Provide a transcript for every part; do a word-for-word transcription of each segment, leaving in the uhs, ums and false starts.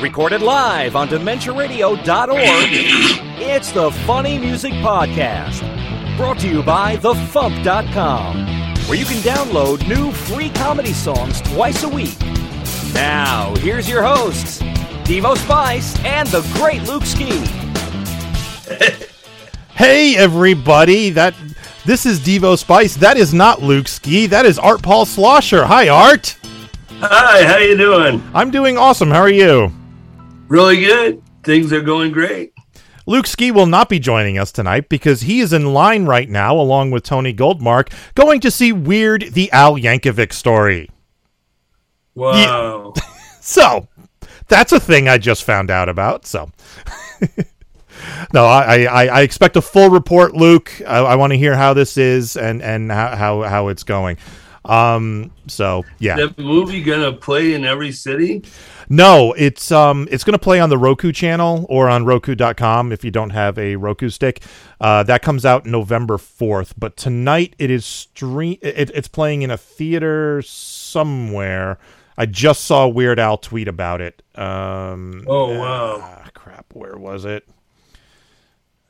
Recorded live on dementia radio dot org, it's the Funny Music Podcast, brought to you by the fump dot com, where you can download new free comedy songs twice a week. Now, here's your hosts, Devo Spice and The Great Luke Ski. Hey, everybody. That This is Devo Spice. That is not Luke Ski. That is Art Paul Schlosser. Hi, Art. Hi, how you doing? I'm doing awesome. How are you? Really good. Things are going great. Luke Ski will not be joining us tonight because he is in line right now, along with Tony Goldmark, going to see Weird: The Al Yankovic Story. Wow. Yeah. So, that's a thing I just found out about, so... No, I, I, I expect a full report, Luke. I, I want to hear how this is and, and how, how, how it's going. Um, so yeah, is that movie gonna play in every city? No, it's um, it's gonna play on the Roku channel or on Roku dot com if you don't have a Roku stick. Uh, that comes out November fourth. But tonight it is stream. It, it's playing in a theater somewhere. I just saw Weird Al tweet about it. Um, oh wow! Ah, crap, where was it?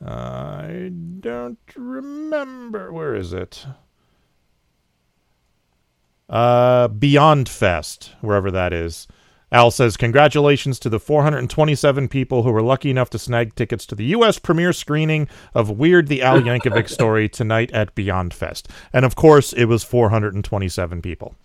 Uh, I don't remember. Where is it? Uh, Beyond Fest, wherever that is. Al says, congratulations to the four hundred twenty-seven people who were lucky enough to snag tickets to the U S premiere screening of Weird: The Al Yankovic Story tonight at Beyond Fest. And, of course, it was four hundred twenty-seven people.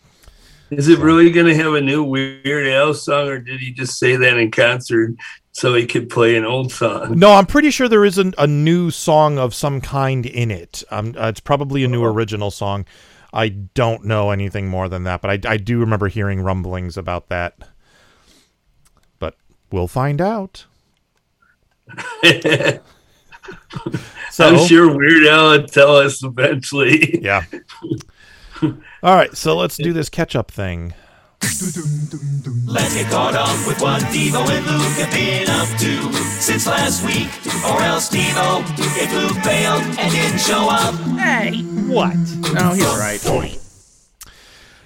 Is it really going to have a new Weird Al song, or did he just say that in concert so he could play an old song? No, I'm pretty sure there isn't a new song of some kind in it. Um, uh, it's probably a new original song. I don't know anything more than that, but I, I do remember hearing rumblings about that. But we'll find out. So, I'm sure Weird Al will tell us eventually. Yeah. All right, so let's do this catch-up thing. Let's get caught up with what Devo and Luke have been up to since last week, or else Devo, if Luke failed and didn't show up. Hey, what? Oh, he's right.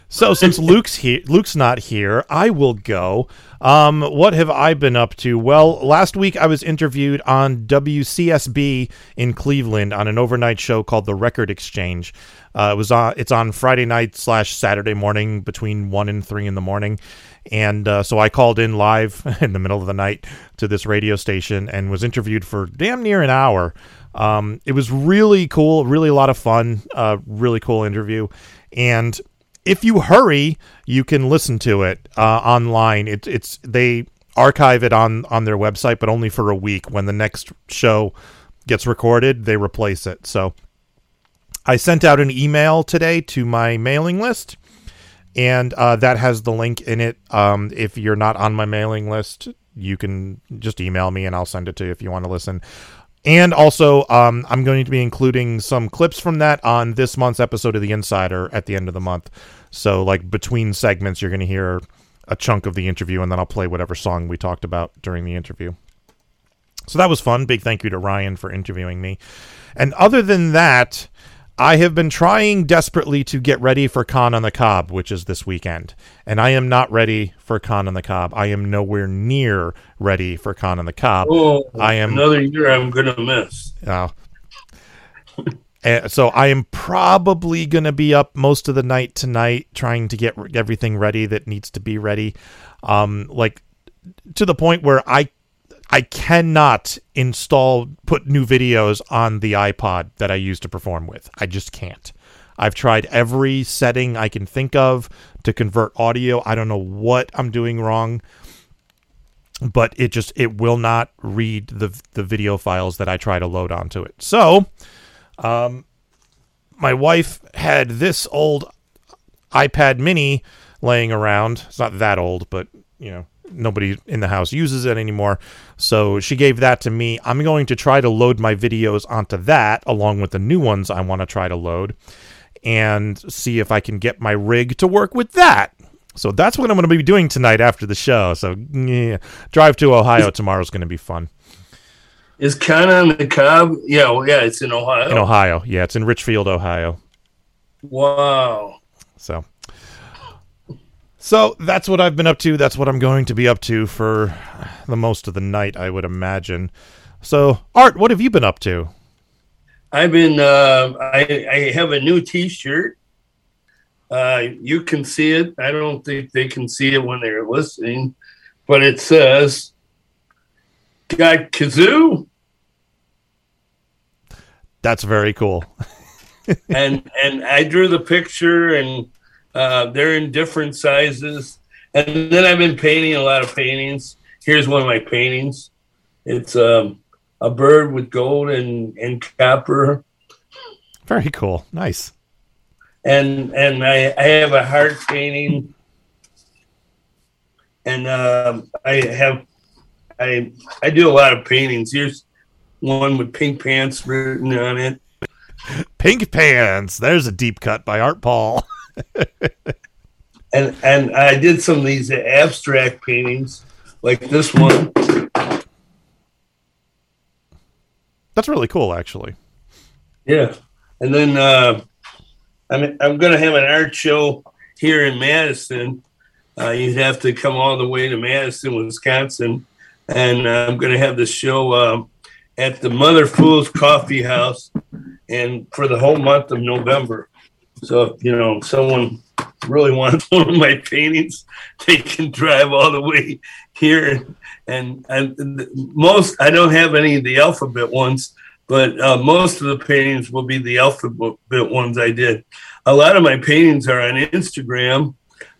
So since Luke's he- Luke's not here, I will go. Um, what have I been up to? Well, last week I was interviewed on W C S B in Cleveland on an overnight show called The Record Exchange. Uh, it was on, it's on Friday night slash Saturday morning between one and three in the morning. And uh, so I called in live in the middle of the night to this radio station and was interviewed for damn near an hour. Um, it was really cool, really a lot of fun, uh, really cool interview. And if you hurry, you can listen to it uh, online. It, it's they archive it on, on their website, but only for a week. When the next show gets recorded, they replace it. So I sent out an email today to my mailing list, and uh, that has the link in it. Um, if you're not on my mailing list, you can just email me, and I'll send it to you if you want to listen. And also, um, I'm going to be including some clips from that on this month's episode of The Insider at the end of the month. So, like, between segments, you're going to hear a chunk of the interview, and then I'll play whatever song we talked about during the interview. So that was fun. Big thank you to Ryan for interviewing me. And other than that, I have been trying desperately to get ready for Con on the Cob, which is this weekend. And I am not ready for Con on the Cob. I am nowhere near ready for Con on the Cob. Oh, I am another year I'm going to miss. Uh, so I am probably going to be up most of the night tonight trying to get everything ready that needs to be ready. Um, like to the point where I I cannot install, put new videos on the iPod that I use to perform with. I just can't. I've tried every setting I can think of to convert audio. I don't know what I'm doing wrong, but it just, it will not read the the video files that I try to load onto it. So, um, my wife had this old iPad mini laying around. It's not that old, but, you know, nobody in the house uses it anymore, so she gave that to me. I'm going to try to load my videos onto that, along with the new ones I want to try to load, and see if I can get my rig to work with that. So that's what I'm going to be doing tonight after the show. So yeah, drive to Ohio tomorrow is going to be fun. Is Con on the Cob? Yeah, well, yeah, it's in Ohio. In Ohio, yeah, it's in Richfield, Ohio. Wow. So. So that's what I've been up to. That's what I'm going to be up to for the most of the night, I would imagine. So, Art, what have you been up to? I've been, uh, I, I have a new T-shirt. Uh, you can see it. I don't think they can see it when they're listening, but it says, "Got Kazoo." That's very cool. and and I drew the picture, and uh, they're in different sizes. And then I've been painting a lot of paintings. Here's one of my paintings. It's um, a bird with gold and, and copper. Very cool. Nice. And and I, I have a heart painting. And uh, I have I I do a lot of paintings. Here's one with pink pants written on it. Pink pants. There's a deep cut by Art Paul. and and I did some of these abstract paintings, like this one. That's really cool, actually. Yeah, and then uh, I'm I'm going to have an art show here in Madison. Uh, you'd have to come all the way to Madison, Wisconsin, and uh, I'm going to have the show um, at the Mother Fool's Coffee House, and for the whole month of November. So, you know, if someone really wants one of my paintings, they can drive all the way here. And, and, and most, I don't have any of the alphabet ones, but uh, most of the paintings will be the alphabet ones I did. A lot of my paintings are on Instagram.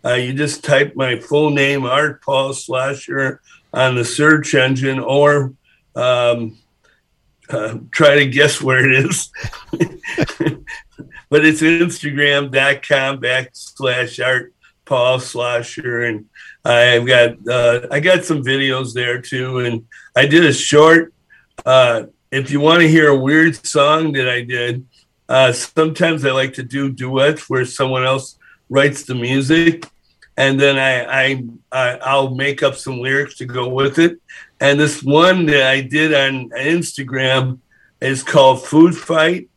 Uh, you just type my full name, Art Paul Schlosser, on the search engine, or um, uh, try to guess where it is. But it's Instagram dot com backslash Art Paul Schlosser, and I've got uh, I got some videos there too, and I did a short. Uh, if you want to hear a weird song that I did, uh, sometimes I like to do duets where someone else writes the music, and then I, I I'll make up some lyrics to go with it. And this one that I did on Instagram is called "Food Fight."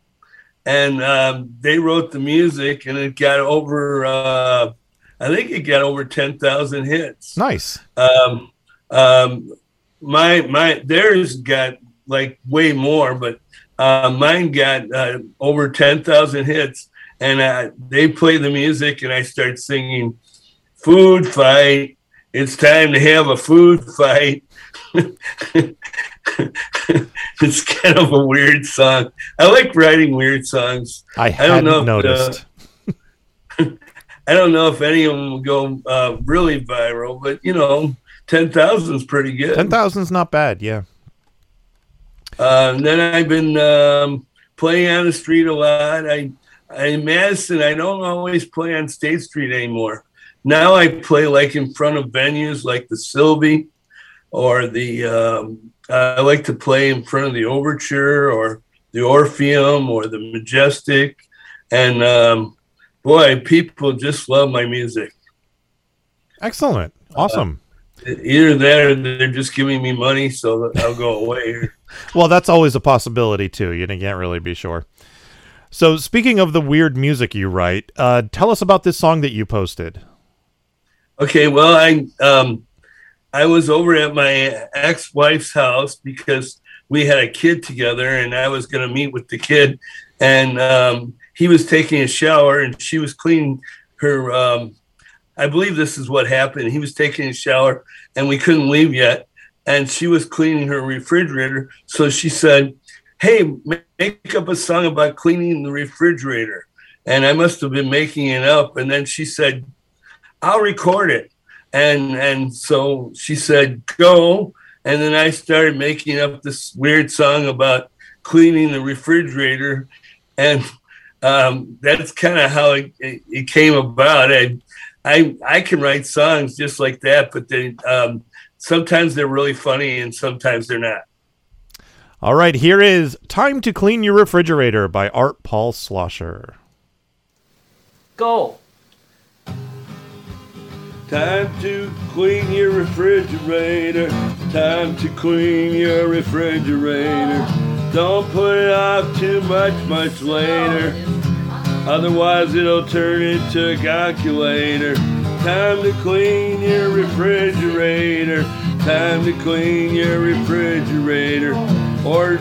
And um, they wrote the music, and it got over, uh, I think it got over ten thousand hits. Nice. Um, um, my my theirs got like way more, but uh, mine got uh, over ten thousand hits. And uh, they play the music, and I start singing, "Food fight, it's time to have a food fight." It's kind of a weird song. I like writing weird songs. I, I don't know if, noticed. Uh, I don't know if any of them will go uh, really viral, but you know, ten thousand is pretty good. Ten thousand is not bad, yeah. Uh, and then I've been um, playing on the street a lot. I, I in Madison, I don't always play on State Street anymore. Now I play like in front of venues like the Sylvie, or the. Um, I like to play in front of the Overture or the Orpheum or the Majestic. And, um, boy, people just love my music. Excellent. Awesome. Uh, either that or they're just giving me money, so I'll go away. Well, that's always a possibility, too. You can't really be sure. So speaking of the weird music you write, uh, tell us about this song that you posted. Okay, well, I... Um, I was over at my ex-wife's house because we had a kid together, and I was going to meet with the kid, and um, he was taking a shower, and she was cleaning her. Um, I believe this is what happened. He was taking a shower, and we couldn't leave yet, and she was cleaning her refrigerator. So she said, "Hey, make up a song about cleaning the refrigerator." And I must have been making it up. And then she said, "I'll record it." And and so she said, "Go." And then I started making up this weird song about cleaning the refrigerator. And um, that's kind of how it, it, it came about. I, I I can write songs just like that, but they, um, sometimes they're really funny and sometimes they're not. All right, here is "Time to Clean Your Refrigerator" by Art Paul Schlosser. Go. Time to clean your refrigerator. Time to clean your refrigerator. Don't put it off too much, much later. Otherwise it'll turn into a calculator. Time to clean your refrigerator. Time to clean your refrigerator. Or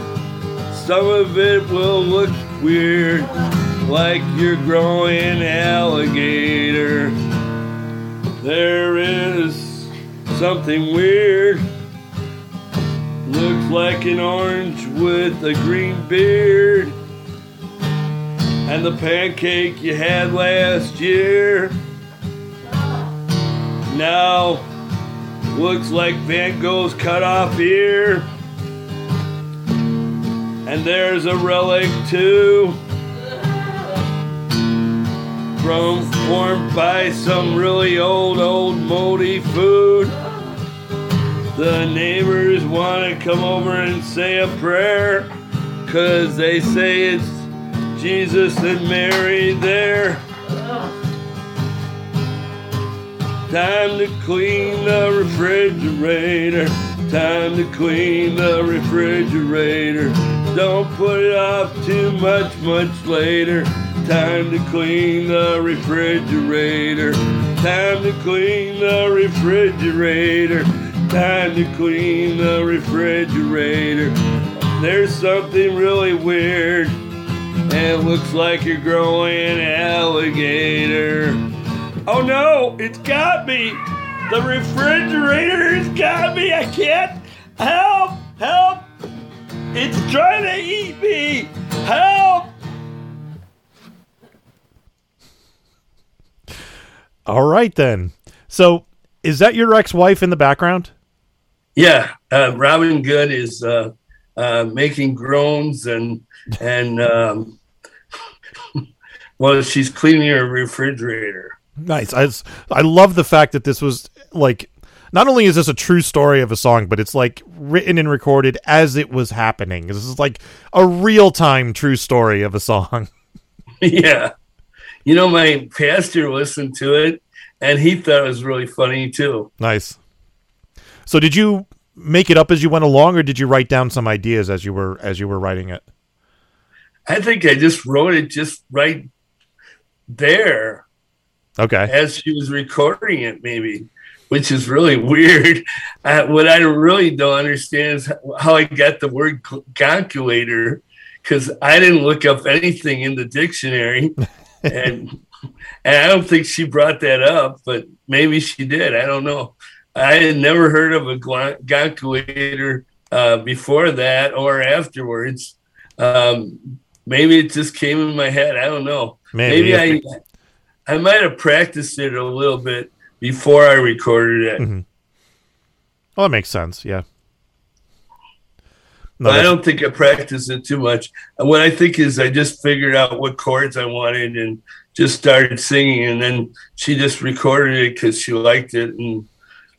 some of it will look weird, like you're growing alligator. There is something weird. Looks like an orange with a green beard. And the pancake you had last year now looks like Van Gogh's cut off ear. And there's a relic too, from formed by some really old, old moldy food. The neighbors want to come over and say a prayer, 'cause they say it's Jesus and Mary there. Time to clean the refrigerator. Time to clean the refrigerator. Don't put it off too much, much later. Time to clean the refrigerator. Time to clean the refrigerator. Time to clean the refrigerator. There's something really weird. It looks like you're growing alligator. Oh no, it's got me. The refrigerator has got me. I can't. Help, help. It's trying to eat me. Help. All right then. So is that your ex-wife in the background? Yeah. Uh, Robin Good is uh, uh, making groans and, and, um, well, she's cleaning her refrigerator. Nice. I, I love the fact that this was like, not only is this a true story of a song, but it's like written and recorded as it was happening. This is like a real time true story of a song. Yeah. You know, my pastor listened to it and he thought it was really funny too. Nice. So did you make it up as you went along, or did you write down some ideas as you were, as you were writing it? I think I just wrote it just right there. Okay. As she was recording it, maybe, which is really weird. I, what I really don't understand is how I got the word calculator, because I didn't look up anything in the dictionary. and and I don't think she brought that up, but maybe she did. I don't know. I had never heard of a calculator uh, before that or afterwards. Um, maybe it just came in my head. I don't know. Maybe, maybe I, I might have practiced it a little bit before I recorded it. Mm-hmm. Well, that makes sense. Yeah. No, I don't think I practiced it too much. What I think is I just figured out what chords I wanted and just started singing, and then she just recorded it because she liked it. And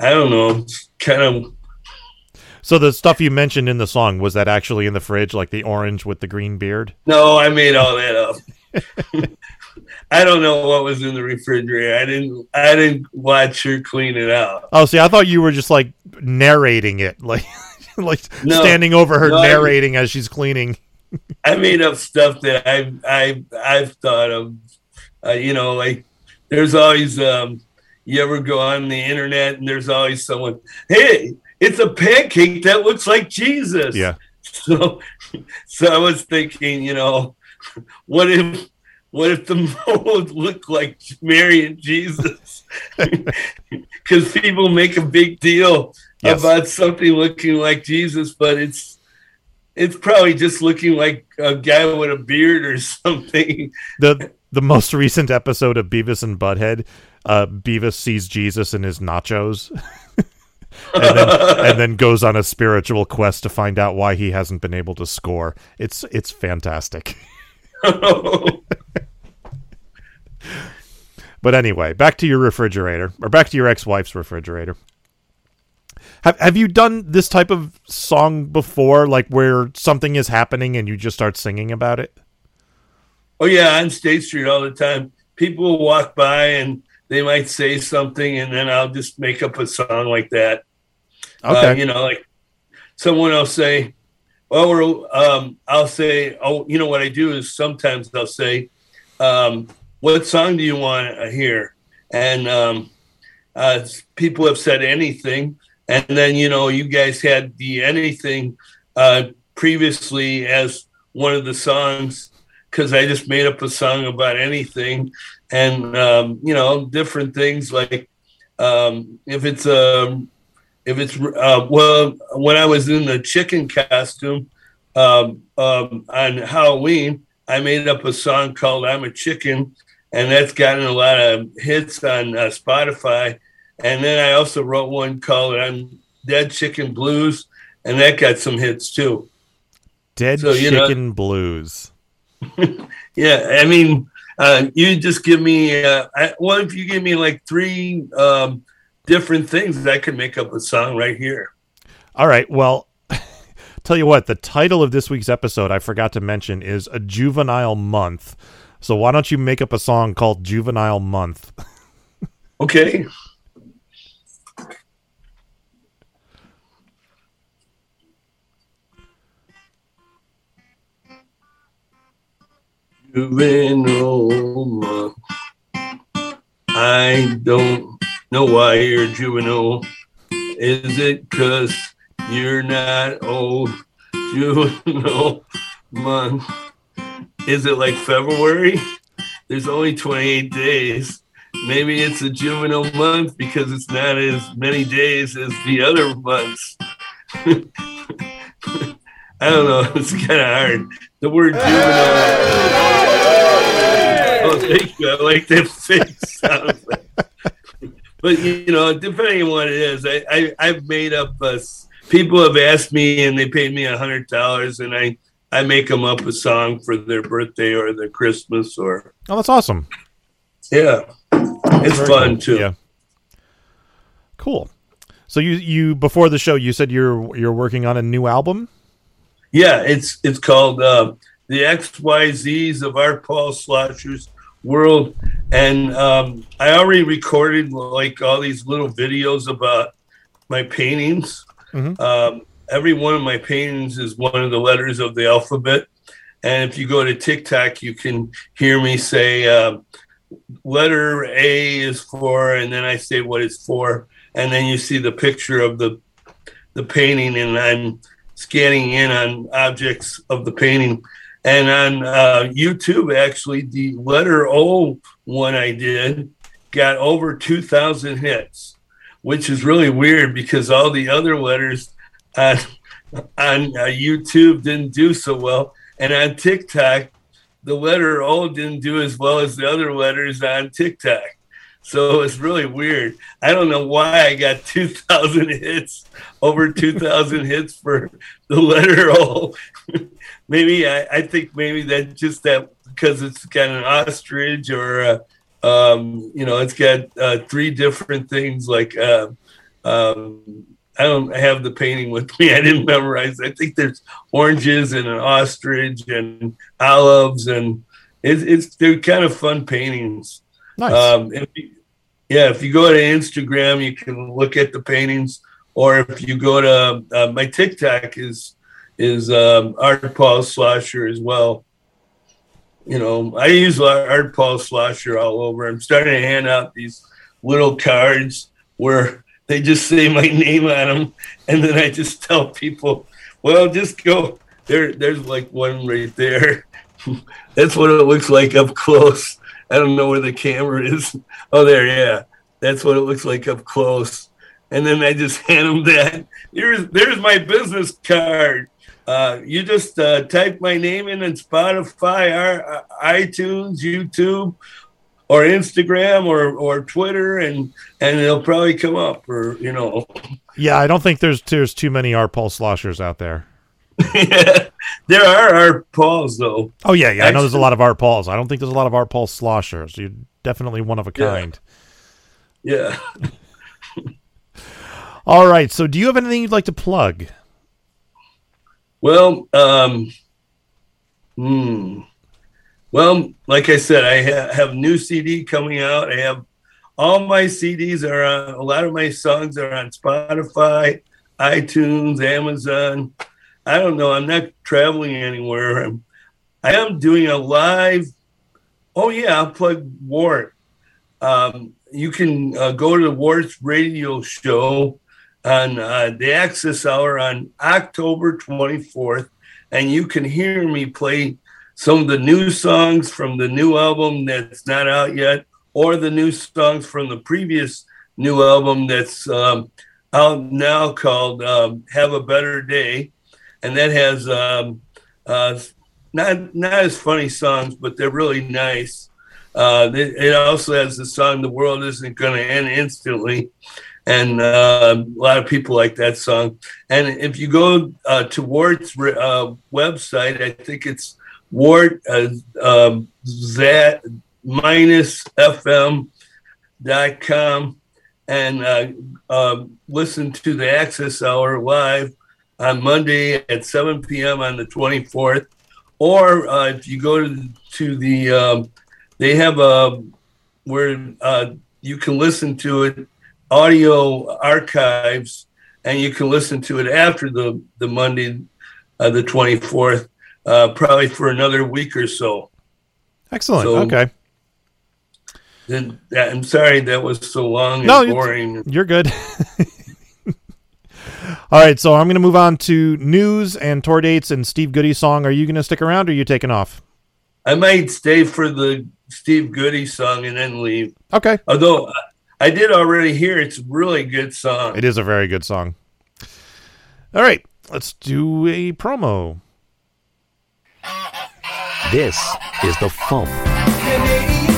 I don't know, kind of. So the stuff you mentioned in the song, was that actually in the fridge, like the orange with the green beard? No, I made all that up. I don't know what was in the refrigerator. I didn't. I didn't watch her clean it out. Oh, see, I thought you were just like narrating it, like like no, standing over her no, narrating I, as she's cleaning. I made up stuff that I I I've thought of. Uh, you know, like there's always um, you ever go on the internet and there's always someone, hey, it's a pancake that looks like Jesus. Yeah. So, so I was thinking, you know, what if, what if the mold looked like Mary and Jesus? Because people make a big deal yes. about something looking like Jesus, but it's, it's probably just looking like a guy with a beard or something. The the most recent episode of Beavis and Butthead, uh, Beavis sees Jesus in his nachos. and, then, and then goes on a spiritual quest to find out why he hasn't been able to score. It's it's fantastic. But anyway, back to your refrigerator, or back to your ex-wife's refrigerator. Have have you done this type of song before, like where something is happening and you just start singing about it? Oh yeah, on State Street all the time. People will walk by and they might say something, and then I'll just make up a song like that. Okay. Uh, you know, like someone will say, well, we're, um, I'll say, oh, you know what I do is sometimes I'll say, um, what song do you want to hear? And um, Uh, people have said anything. And then, you know, you guys had the anything uh, previously as one of the songs, because I just made up a song about anything. And, um, you know, different things like um, if it's a, if it's, uh, well, when I was in the chicken costume um, um, on Halloween, I made up a song called I'm a Chicken, and that's gotten a lot of hits on uh, Spotify. And then I also wrote one called I'm Dead Chicken Blues, and that got some hits too. Dead so, Chicken know, Blues. Yeah, I mean, uh, you just give me, uh, I, well, if you give me like three um, different things, I could make up a song right here. All right, well, tell you what, the title of this week's episode, I forgot to mention, is A Juvenile Month. So why don't you make up a song called Juvenile Month? Okay. Juvenile month. I don't know why you're juvenile. Is it 'cause you're not old? Juvenile month. Is it like February? There's only twenty-eight days. Maybe it's a juvenile month because it's not as many days as the other months. I don't know. It's kind of hard. The word juvenile. Hey! Oh, thank you. I like that face. But, you know, depending on what it is, I, I, I've made up uh, – people have asked me and they paid me one hundred dollars and I, I make them up a song for their birthday or their Christmas or – Oh, that's awesome. Yeah. It's Very fun, cool. too. Yeah. Cool. So you, you – before the show, you said you're you're working on a new album? Yeah, it's it's called uh, The X Y Zs of Art Paul Schlosser's WORLD. And um, I already recorded like all these little videos about my paintings. Mm-hmm. Um, every one of my paintings is one of the letters of the alphabet. And if you go to TikTok, you can hear me say uh, letter A is for, and then I say what it's for. And then you see the picture of the the painting, and I'm scanning in on objects of the painting. And on uh, YouTube, actually, the letter O one I did got over two thousand hits, which is really weird because all the other letters on, on uh, YouTube didn't do so well. And on TikTok, the letter O didn't do as well as the other letters on TikTok. So it's really weird. I don't know why I got two thousand hits, over two thousand hits for the letter O. Maybe I, I think maybe that just that because it's got an ostrich or, a, um, you know, it's got uh, three different things. Like uh, um, I don't have the painting with me. I didn't memorize. I think there's oranges and an ostrich and olives. And it, it's they're kind of fun paintings. Nice. Um, if you, yeah, if you go to Instagram, you can look at the paintings, or if you go to uh, my TikTok is is um, Art Paul Schlosser as well. You know, I use Art Paul Schlosser all over. I'm starting to hand out these little cards where they just say my name on them, and then I just tell people, "Well, just go there." There's like one right there. That's what it looks like up close. I don't know where the camera is. Oh, there, yeah. That's what it looks like up close. And then I just hand them that. Here's, there's my business card. Uh, you just uh, type my name in on Spotify, our, uh, iTunes, YouTube, or Instagram, or, or Twitter, and, and it'll probably come up. Or you know. Yeah, I don't think there's there's too many Art Paul Schlossers out there. Yeah, there are Art Pauls, though. Oh, yeah, yeah. I know there's a lot of Art Pauls. I don't think there's a lot of Art Paul Sloshers. You're definitely one of a kind. Yeah. yeah. All right. So do you have anything you'd like to plug? Well, um, hmm. well, like I said, I ha- have new C D coming out. I have all my C Ds are on, a lot of my songs are on Spotify, iTunes, Amazon. I don't know. I'm not traveling anywhere. I'm, I am doing a live. Oh, yeah. I'll plug Wart. Um, you can uh, go to the Worth radio show on uh, the Access Hour on October twenty-fourth, and you can hear me play some of the new songs from the new album that's not out yet, or the new songs from the previous new album that's um, out now called um, Have a Better Day. And that has um, uh, not not as funny songs, but they're really nice. Uh, it, it also has the song The World Isn't Gonna End Instantly. And uh, a lot of people like that song. And if you go uh, to Wart's uh, website, I think it's Wart uh, uh, that minus fm dot com, and uh, uh, listen to the Access Hour live on Monday at seven p.m. on the twenty-fourth. Or uh, if you go to the, to the um, they have a where uh, you can listen to it, audio archives, and you can listen to it after the, the Monday, uh, the twenty-fourth, uh, probably for another week or so. Excellent. So, okay. Then, I'm sorry that was so long and no, boring. You're good. All right, so I'm going to move on to news and tour dates and Steve Goodie song. Are you going to stick around, or are you taking off? I might stay for the Steve Goodie song and then leave. Okay. Although I did already hear it's a really good song. It is a very good song. All right, let's do a promo. This is the F U M.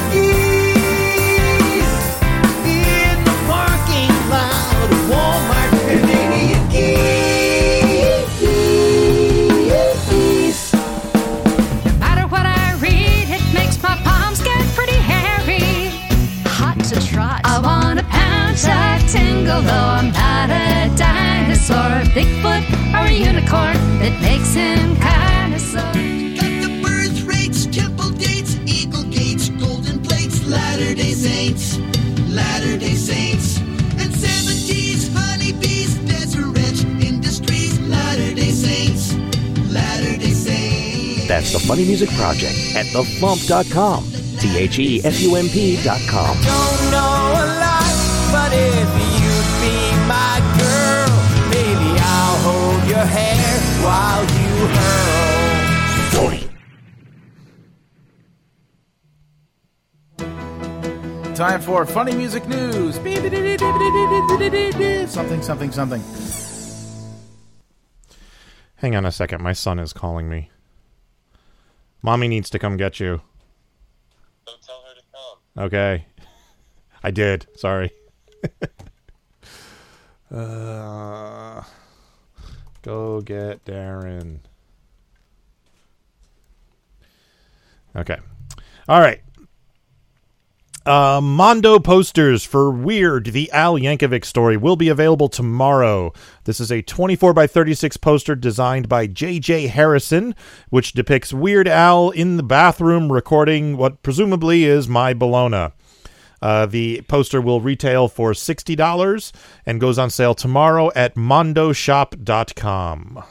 Tingle, though I'm not a dinosaur, a Bigfoot or a unicorn that makes him kind of so. Got the birth rates, temple dates, eagle gates, golden plates, Latter-day Saints, Latter-day Saints, and seventies honeybees, Deseret Industries, Latter-day Saints, Latter-day Saints. That's the Funny Music Project at the f u m p dot com, T H E F U M P dot com. I don't know a lot, but if you hair while you hurl. forty. Time for funny music news. Something, something, something. Hang on a second. My son is calling me. Mommy needs to come get you. Don't tell her to come. Okay. I did. Sorry. uh... Go get Darren. Okay. All right. Uh, Mondo posters for Weird: The Al Yankovic Story will be available tomorrow. This is a twenty-four by thirty-six poster designed by J J Harrison, which depicts Weird Al in the bathroom recording what presumably is My Bologna. Uh, the poster will retail for sixty dollars and goes on sale tomorrow at mondo shop dot com.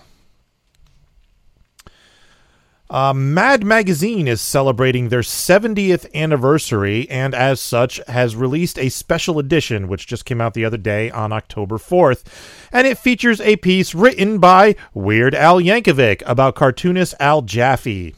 Uh, Mad Magazine is celebrating their seventieth anniversary and, as such, has released a special edition, which just came out the other day on October fourth, and it features a piece written by Weird Al Yankovic about cartoonist Al Jaffe.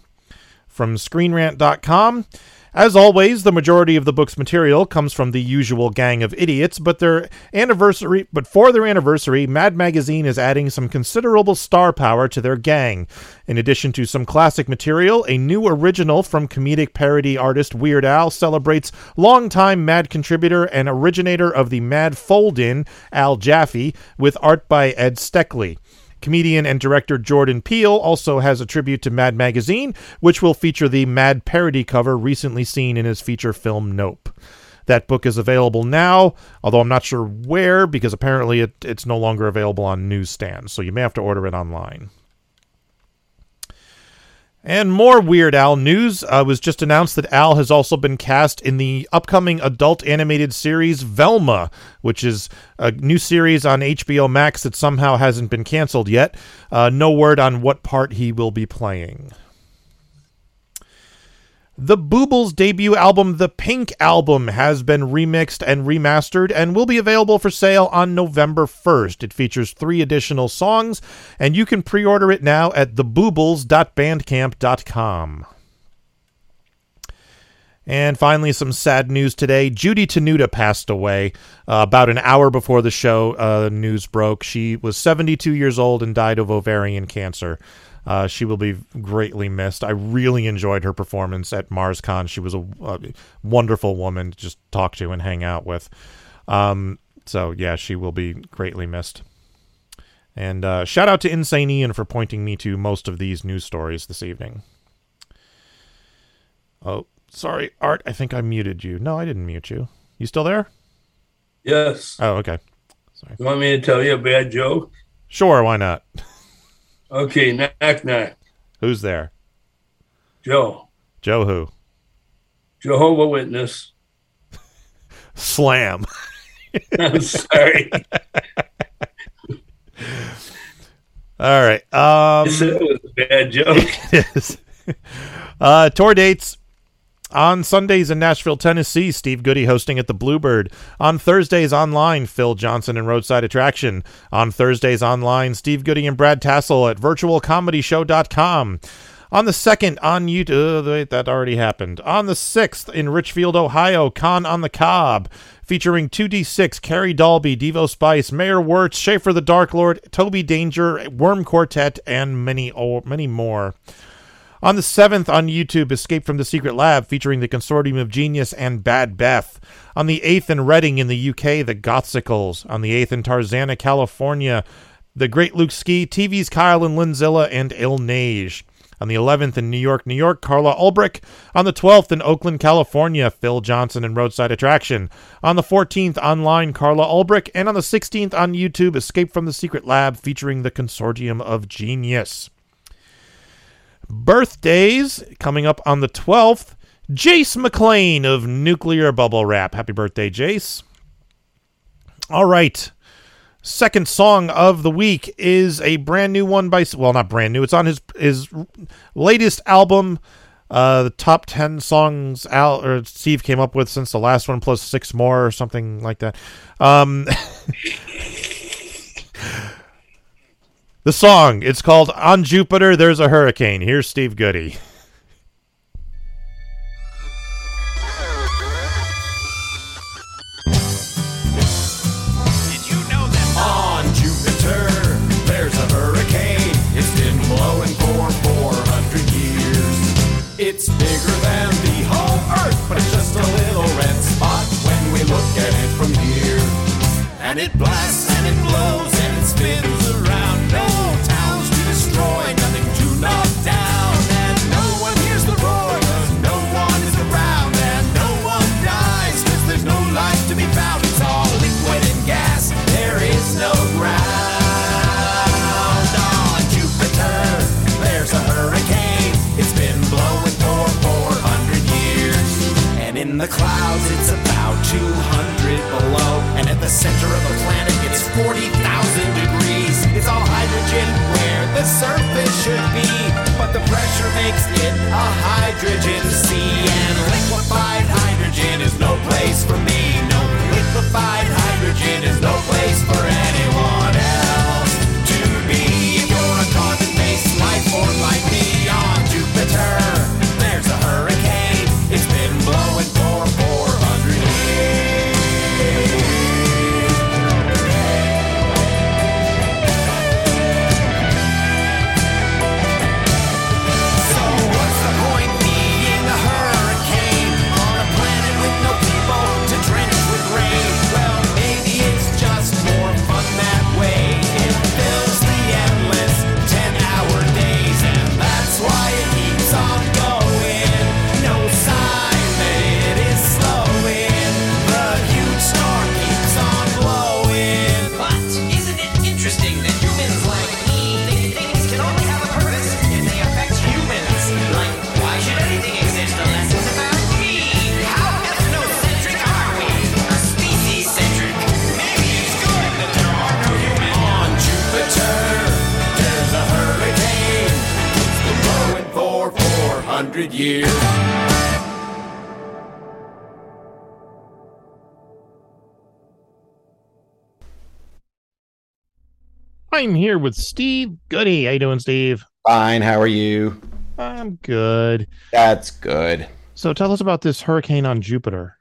From screen rant dot com, as always, the majority of the book's material comes from the usual gang of idiots, but their anniversary, but for their anniversary, Mad Magazine is adding some considerable star power to their gang. In addition to some classic material, a new original from comedic parody artist Weird Al celebrates longtime Mad contributor and originator of the Mad Fold-In, Al Jaffe, with art by Ed Steckley. Comedian and director Jordan Peele also has a tribute to Mad Magazine, which will feature the Mad parody cover recently seen in his feature film Nope. That book is available now, although I'm not sure where, because apparently it, it's no longer available on newsstands, so you may have to order it online. And more Weird Al news. Uh, was just announced that Al has also been cast in the upcoming adult animated series Velma, which is a new series on H B O Max that somehow hasn't been canceled yet. Uh, no word on what part he will be playing. The Boobles' debut album, The Pink Album, has been remixed and remastered and will be available for sale on November first. It features three additional songs, and you can pre-order it now at the boobles dot bandcamp dot com. And finally, some sad news today. Judy Tenuta passed away uh, about an hour before the show uh, news broke. She was seventy-two years old and died of ovarian cancer. Uh, she will be greatly missed. I really enjoyed her performance at MarsCon. She was a, a wonderful woman to just talk to and hang out with. Um, so, yeah, she will be greatly missed. And uh, shout out to Insane Ian for pointing me to most of these news stories this evening. Oh. Sorry, Art, I think I muted you. No, I didn't mute you. You still there? Yes. Oh, okay. Sorry. You want me to tell you a bad joke? Sure, why not? Okay, knock, knock. Who's there? Joe. Joe who? Jehovah's Witness. Slam. I'm sorry. All right. Um, that was a bad joke. It is. Uh, tour dates. On Sundays in Nashville, Tennessee, Steve Goodie hosting at the Bluebird. On Thursdays online, Phil Johnson and Roadside Attraction. On Thursdays online, Steve Goodie and Brad Tassel at virtual comedy show dot com. On the second, on YouTube, wait, that already happened. On the sixth, in Richfield, Ohio, Con on the Cob, featuring two D six, Carrie Dalby, Devo Spice, Mayor Wertz, Schaefer the Dark Lord, Toby Danger, Worm Quartet, and many, oh, many more. On the seventh on YouTube, Escape from the Secret Lab, featuring the Consortium of Genius and Bad Beth. On the eighth in Reading in the U K, The Gothsicles. On the eighth in Tarzana, California, The Great Luke Ski, T V's Kyle and Lindzilla, and Il Nage. On the eleventh in New York, New York, Carla Ulbricht. On the twelfth in Oakland, California, Phil Johnson and Roadside Attraction. On the fourteenth online, Carla Ulbricht. And on the sixteenth on YouTube, Escape from the Secret Lab, featuring the Consortium of Genius. Birthdays coming up on the twelfth. Jace McLean of Nuclear Bubble Wrap. Happy birthday, Jace. All right. Second song of the week is a brand new one by, well, not brand new. It's on his his latest album, uh, the top ten songs Al or Steve came up with since the last one, plus six more or something like that. Um, The song, it's called On Jupiter, There's a Hurricane. Here's Steve Goodie. Did you know that on Jupiter, there's a hurricane? It's been blowing for four hundred years. It's bigger than the whole Earth, but it's just a little red spot when we look at it from here. And it blasts and it blows and it spins around. No towns to destroy, nothing to knock down. And no one hears the roar, cause no one is around. And no one dies, cause there's no life to be found. It's all liquid and gas, there is no ground. On Jupiter, there's a hurricane. It's been blowing for four hundred years. And in the clouds it's about two hundred below. And at the center of the planet it's forty thousand degrees. It's all hydrogen where the surface should be, but the pressure makes it a hydrogen sea. And liquefied hydrogen is no place for me. No, liquefied hydrogen is no place for anyone else to be. If you're a carbon-based life form like me, on Jupiter, there's a hurricane. It's been blowing for four hundred years. Years. I'm here with Steve Goodie. How you doing, Steve? Fine. How are you? I'm good. That's good. So tell us about this hurricane on Jupiter.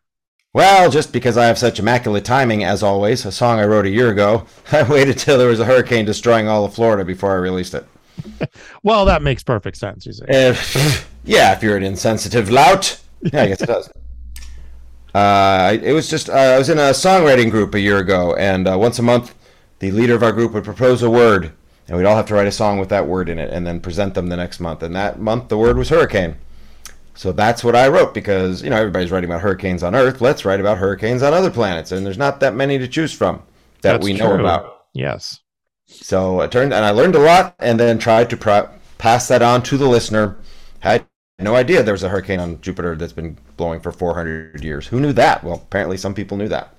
Well, just because I have such immaculate timing, as always, a song I wrote a year ago, I waited till there was a hurricane destroying all of Florida before I released it. Well, that makes perfect sense, you see. If, yeah, if you're an insensitive lout. Yeah, I guess it does. Uh, it was just, uh, I was in a songwriting group a year ago, and uh, once a month, the leader of our group would propose a word, and we'd all have to write a song with that word in it and then present them the next month. And that month, the word was hurricane. So that's what I wrote because, you know, everybody's writing about hurricanes on Earth. Let's write about hurricanes on other planets. And there's not that many to choose from that that's we know true. About. Yes. So I turned and I learned a lot and then tried to pro- pass that on to the listener. Had no idea there was a hurricane on Jupiter that's been blowing for four hundred years. Who knew that? Well, apparently some people knew that.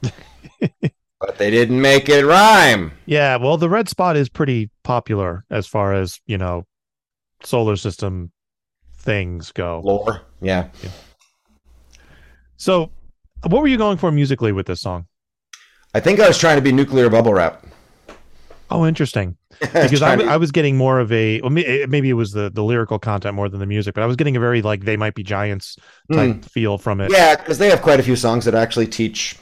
But they didn't make it rhyme. Yeah, well, the red spot is pretty popular as far as, you know, solar system things go. Lore, yeah. yeah. So, what were you going for musically with this song? I think I was trying to be nuclear bubble wrap. Oh, interesting. Because I, to... I was getting more of a, well, maybe it was the, the lyrical content more than the music, but I was getting a very, like, They Might Be Giants type mm. feel from it. Yeah, because they have quite a few songs that actually teach,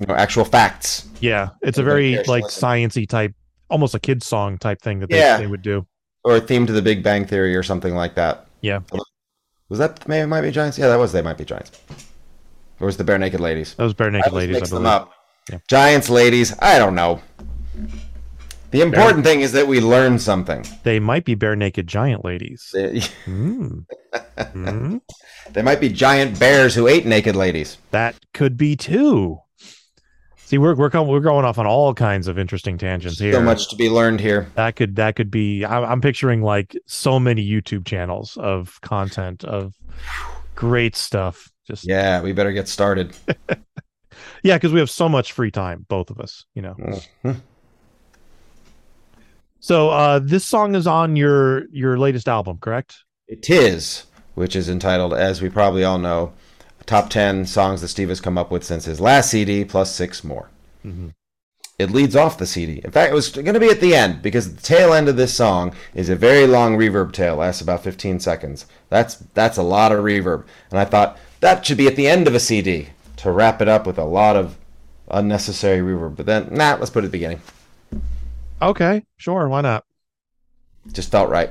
you know, actual facts. Yeah, it's a very, like, sciencey type, almost a kid's song type thing that they, yeah. they would do. Or a theme to the Big Bang Theory or something like that. Yeah. Was that They Might Be Giants? Yeah, that was They Might Be Giants. Or was the Bare Naked Ladies? That was Bare Naked I Ladies, I believe. Them up. Yeah. Giants, ladies, I don't know. The important bare... thing is that we learn something. They might be bare naked giant ladies. They... Mm. mm. They might be giant bears who ate naked ladies. That could be too. See, we're we're going we're going off on all kinds of interesting tangents here. So much to be learned here. That could that could be. I'm picturing like so many YouTube channels of content of great stuff. Just yeah, we better get started. Yeah, because we have so much free time, both of us. You know. Mm-hmm. So uh, this song is on your your latest album, correct? It is, which is entitled, as we probably all know, Top ten songs that Steve has come up with since his last C D, plus six more. Mm-hmm. It leads off the C D. In fact, it was going to be at the end, because the tail end of this song is a very long reverb tail, lasts about fifteen seconds. That's that's a lot of reverb. And I thought, that should be at the end of a C D, to wrap it up with a lot of unnecessary reverb. But then, nah, let's put it at the beginning. Okay, sure, why not? Just felt right.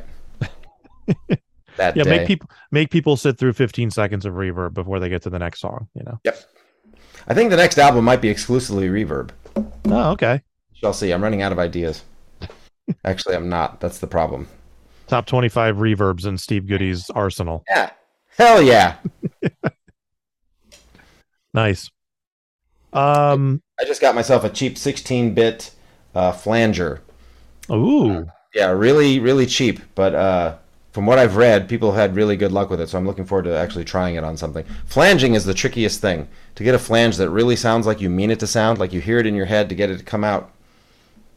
That yeah, day. make people make people sit through fifteen seconds of reverb before they get to the next song, you know. Yep. I think the next album might be exclusively reverb. Oh, okay. Shall see. I'm running out of ideas. Actually, I'm not. That's the problem. Top twenty-five reverbs in Steve Goodie's arsenal. Yeah. Hell yeah. Nice. Um, I just got myself a cheap sixteen-bit uh, flanger. Ooh. Uh, yeah, really, really cheap, but. Uh, From what I've read, people had really good luck with it, so I'm looking forward to actually trying it on something. Flanging is the trickiest thing. To get a flange that really sounds like you mean it to sound, like you hear it in your head, to get it to come out.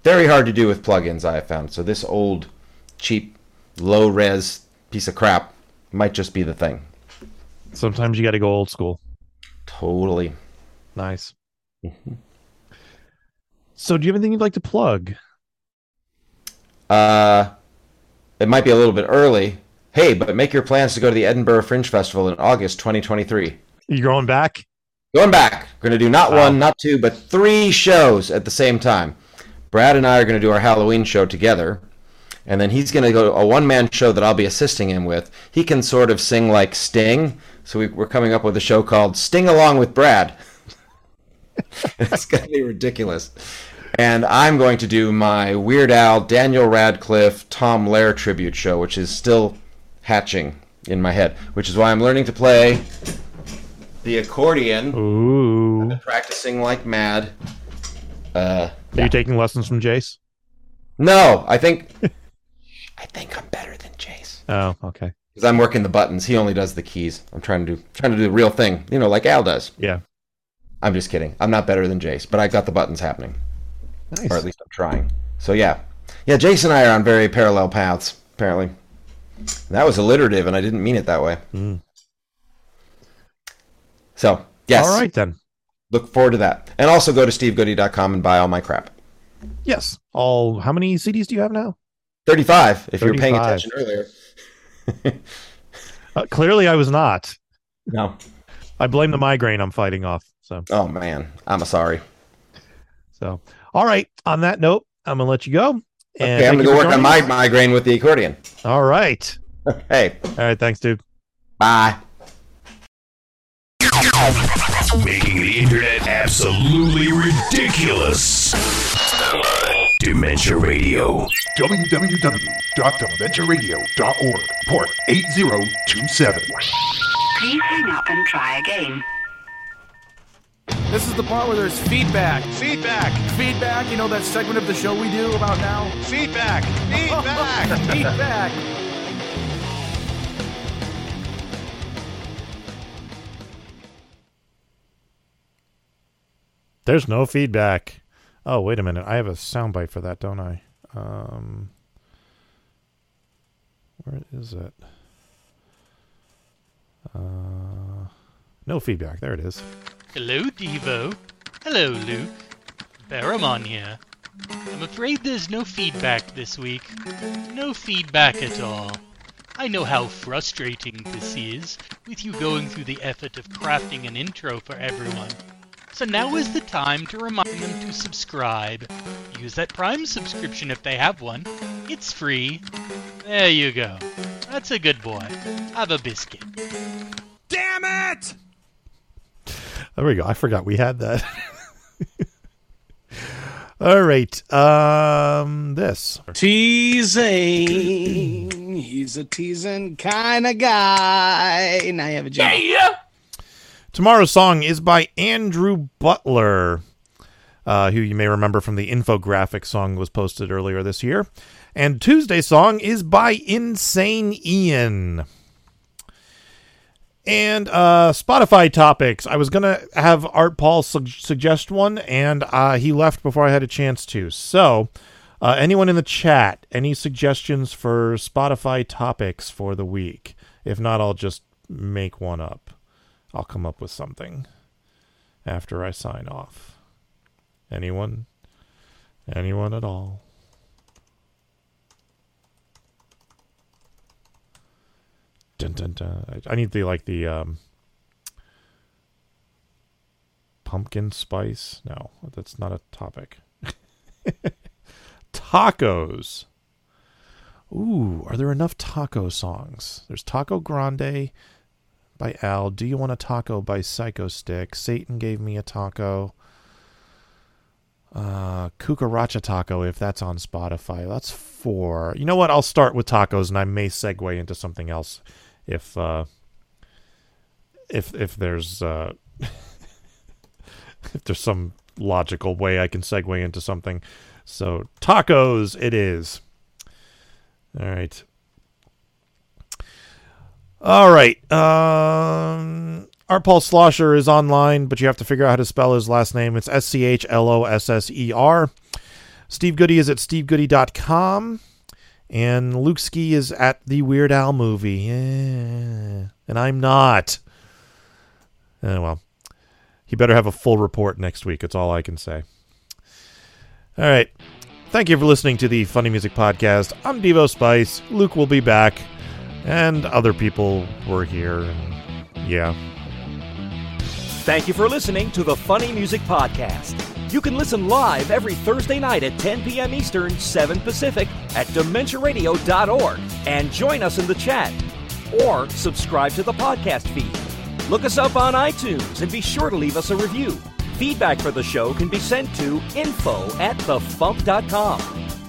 Very hard to do with plugins, I have found. So this old, cheap, low-res piece of crap might just be the thing. Sometimes you got to go old school. Totally. Nice. So do you have anything you'd like to plug? Uh... It might be a little bit early. Hey, but make your plans to go to the Edinburgh Fringe Festival in August twenty twenty-three. You're going back? Going back. We're going to do not wow. one, not two, but three shows at the same time. Brad and I are going to do our Halloween show together. And then he's going to go to a one-man show that I'll be assisting him with. He can sort of sing like Sting. So we, we're coming up with a show called Sting Along with Brad. It's going to be ridiculous. And I'm going to do my Weird Al, Daniel Radcliffe, Tom Lehrer tribute show, which is still hatching in my head, which is why I'm learning to play the accordion. Ooh. I've been practicing like mad. Uh, Are yeah. you taking lessons from Jace? No, I think I think I'm better than Jace. Oh, okay. Because I'm working the buttons. He only does the keys. I'm trying to do trying to do the real thing, you know, like Al does. Yeah. I'm just kidding. I'm not better than Jace, but I got the buttons happening. Nice. Or at least I'm trying. So yeah. Yeah, Jason and I are on very parallel paths, apparently. And that was alliterative, and I didn't mean it that way. Mm. So, yes. All right, then. Look forward to that. And also go to steve goodie dot com and buy all my crap. Yes. All. How many C Ds do you have now? thirty-five, if thirty-five. You were paying attention earlier. uh, clearly I was not. No. I blame the migraine I'm fighting off. So. Oh, man. I'm sorry. So, all right. On that note, I'm going to let you go. And okay, I'm going to go work on my migraine with the accordion. All right. Hey. All right. Thanks, dude. Bye. Making the internet absolutely ridiculous. Dementia Radio. w w w dot dementia radio dot org. Port eight zero two seven. Please hang up and try again. This is the part where there's feedback. Feedback. Feedback. You know that segment of the show we do about now? Feedback. Feedback. Feedback. There's no feedback. Oh, wait a minute. I have a soundbite for that, don't I? Um, where is it? Uh, no feedback. There it is. Hello, Devo. Hello, Luke. Baramon here. I'm afraid there's no feedback this week. No feedback at all. I know how frustrating this is, with you going through the effort of crafting an intro for everyone. So now is the time to remind them to subscribe. Use that Prime subscription if they have one. It's free. There you go. That's a good boy. Have a biscuit. Damn it! There we go. I forgot we had that. All right. Um, this. Teasing. He's a teasing kind of guy. And I have a job. Yeah. Tomorrow's song is by Andrew Butler, uh, who you may remember from the infographic song was posted earlier this year. And Tuesday's song is by Insane Ian. And uh, Spotify topics. I was going to have Art Paul su- suggest one, and uh, he left before I had a chance to. So, uh, anyone in the chat, any suggestions for Spotify topics for the week? If not, I'll just make one up. I'll come up with something after I sign off. Anyone? Anyone at all? Dun, dun, dun. I need the like the um, pumpkin spice. No, that's not a topic. Tacos. Ooh, are there enough taco songs? There's Taco Grande by Al. Do You Want a Taco by Psycho Stick. Satan Gave Me a Taco. Uh, Cucaracha Taco, if that's on Spotify. That's four. You know what? I'll start with tacos, and I may segue into something else. If uh, if if there's uh, if there's some logical way I can segue into something, so tacos it is. All right, all right. Um, Art Paul Schlosser is online, but you have to figure out how to spell his last name. It's S C H L O S S E R. Steve Goodie is at steve goodie dot com. And Luke Ski is at the Weird Al movie. Yeah. And I'm not. Oh, well. He better have a full report next week. It's all I can say. All right. Thank you for listening to the Funny Music Podcast. I'm Devo Spice. Luke will be back. And other people were here. And yeah. Thank you for listening to the Funny Music Podcast. You can listen live every Thursday night at ten p.m. Eastern, seven Pacific at dementia radio dot org and join us in the chat or subscribe to the podcast feed. Look us up on iTunes and be sure to leave us a review. Feedback for the show can be sent to info at the fump dot com.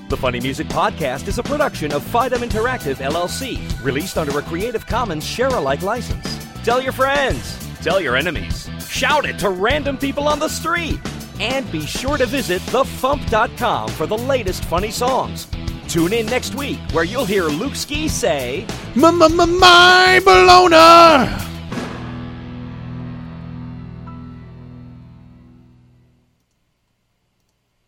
The Funny Music Podcast is a production of Fidem Interactive, L L C, released under a Creative Commons share-alike license. Tell your friends. Tell your enemies. Shout it to random people on the street. And be sure to visit the fump dot com for the latest funny songs. Tune in next week where you'll hear Luke Ski say, "My bologna!"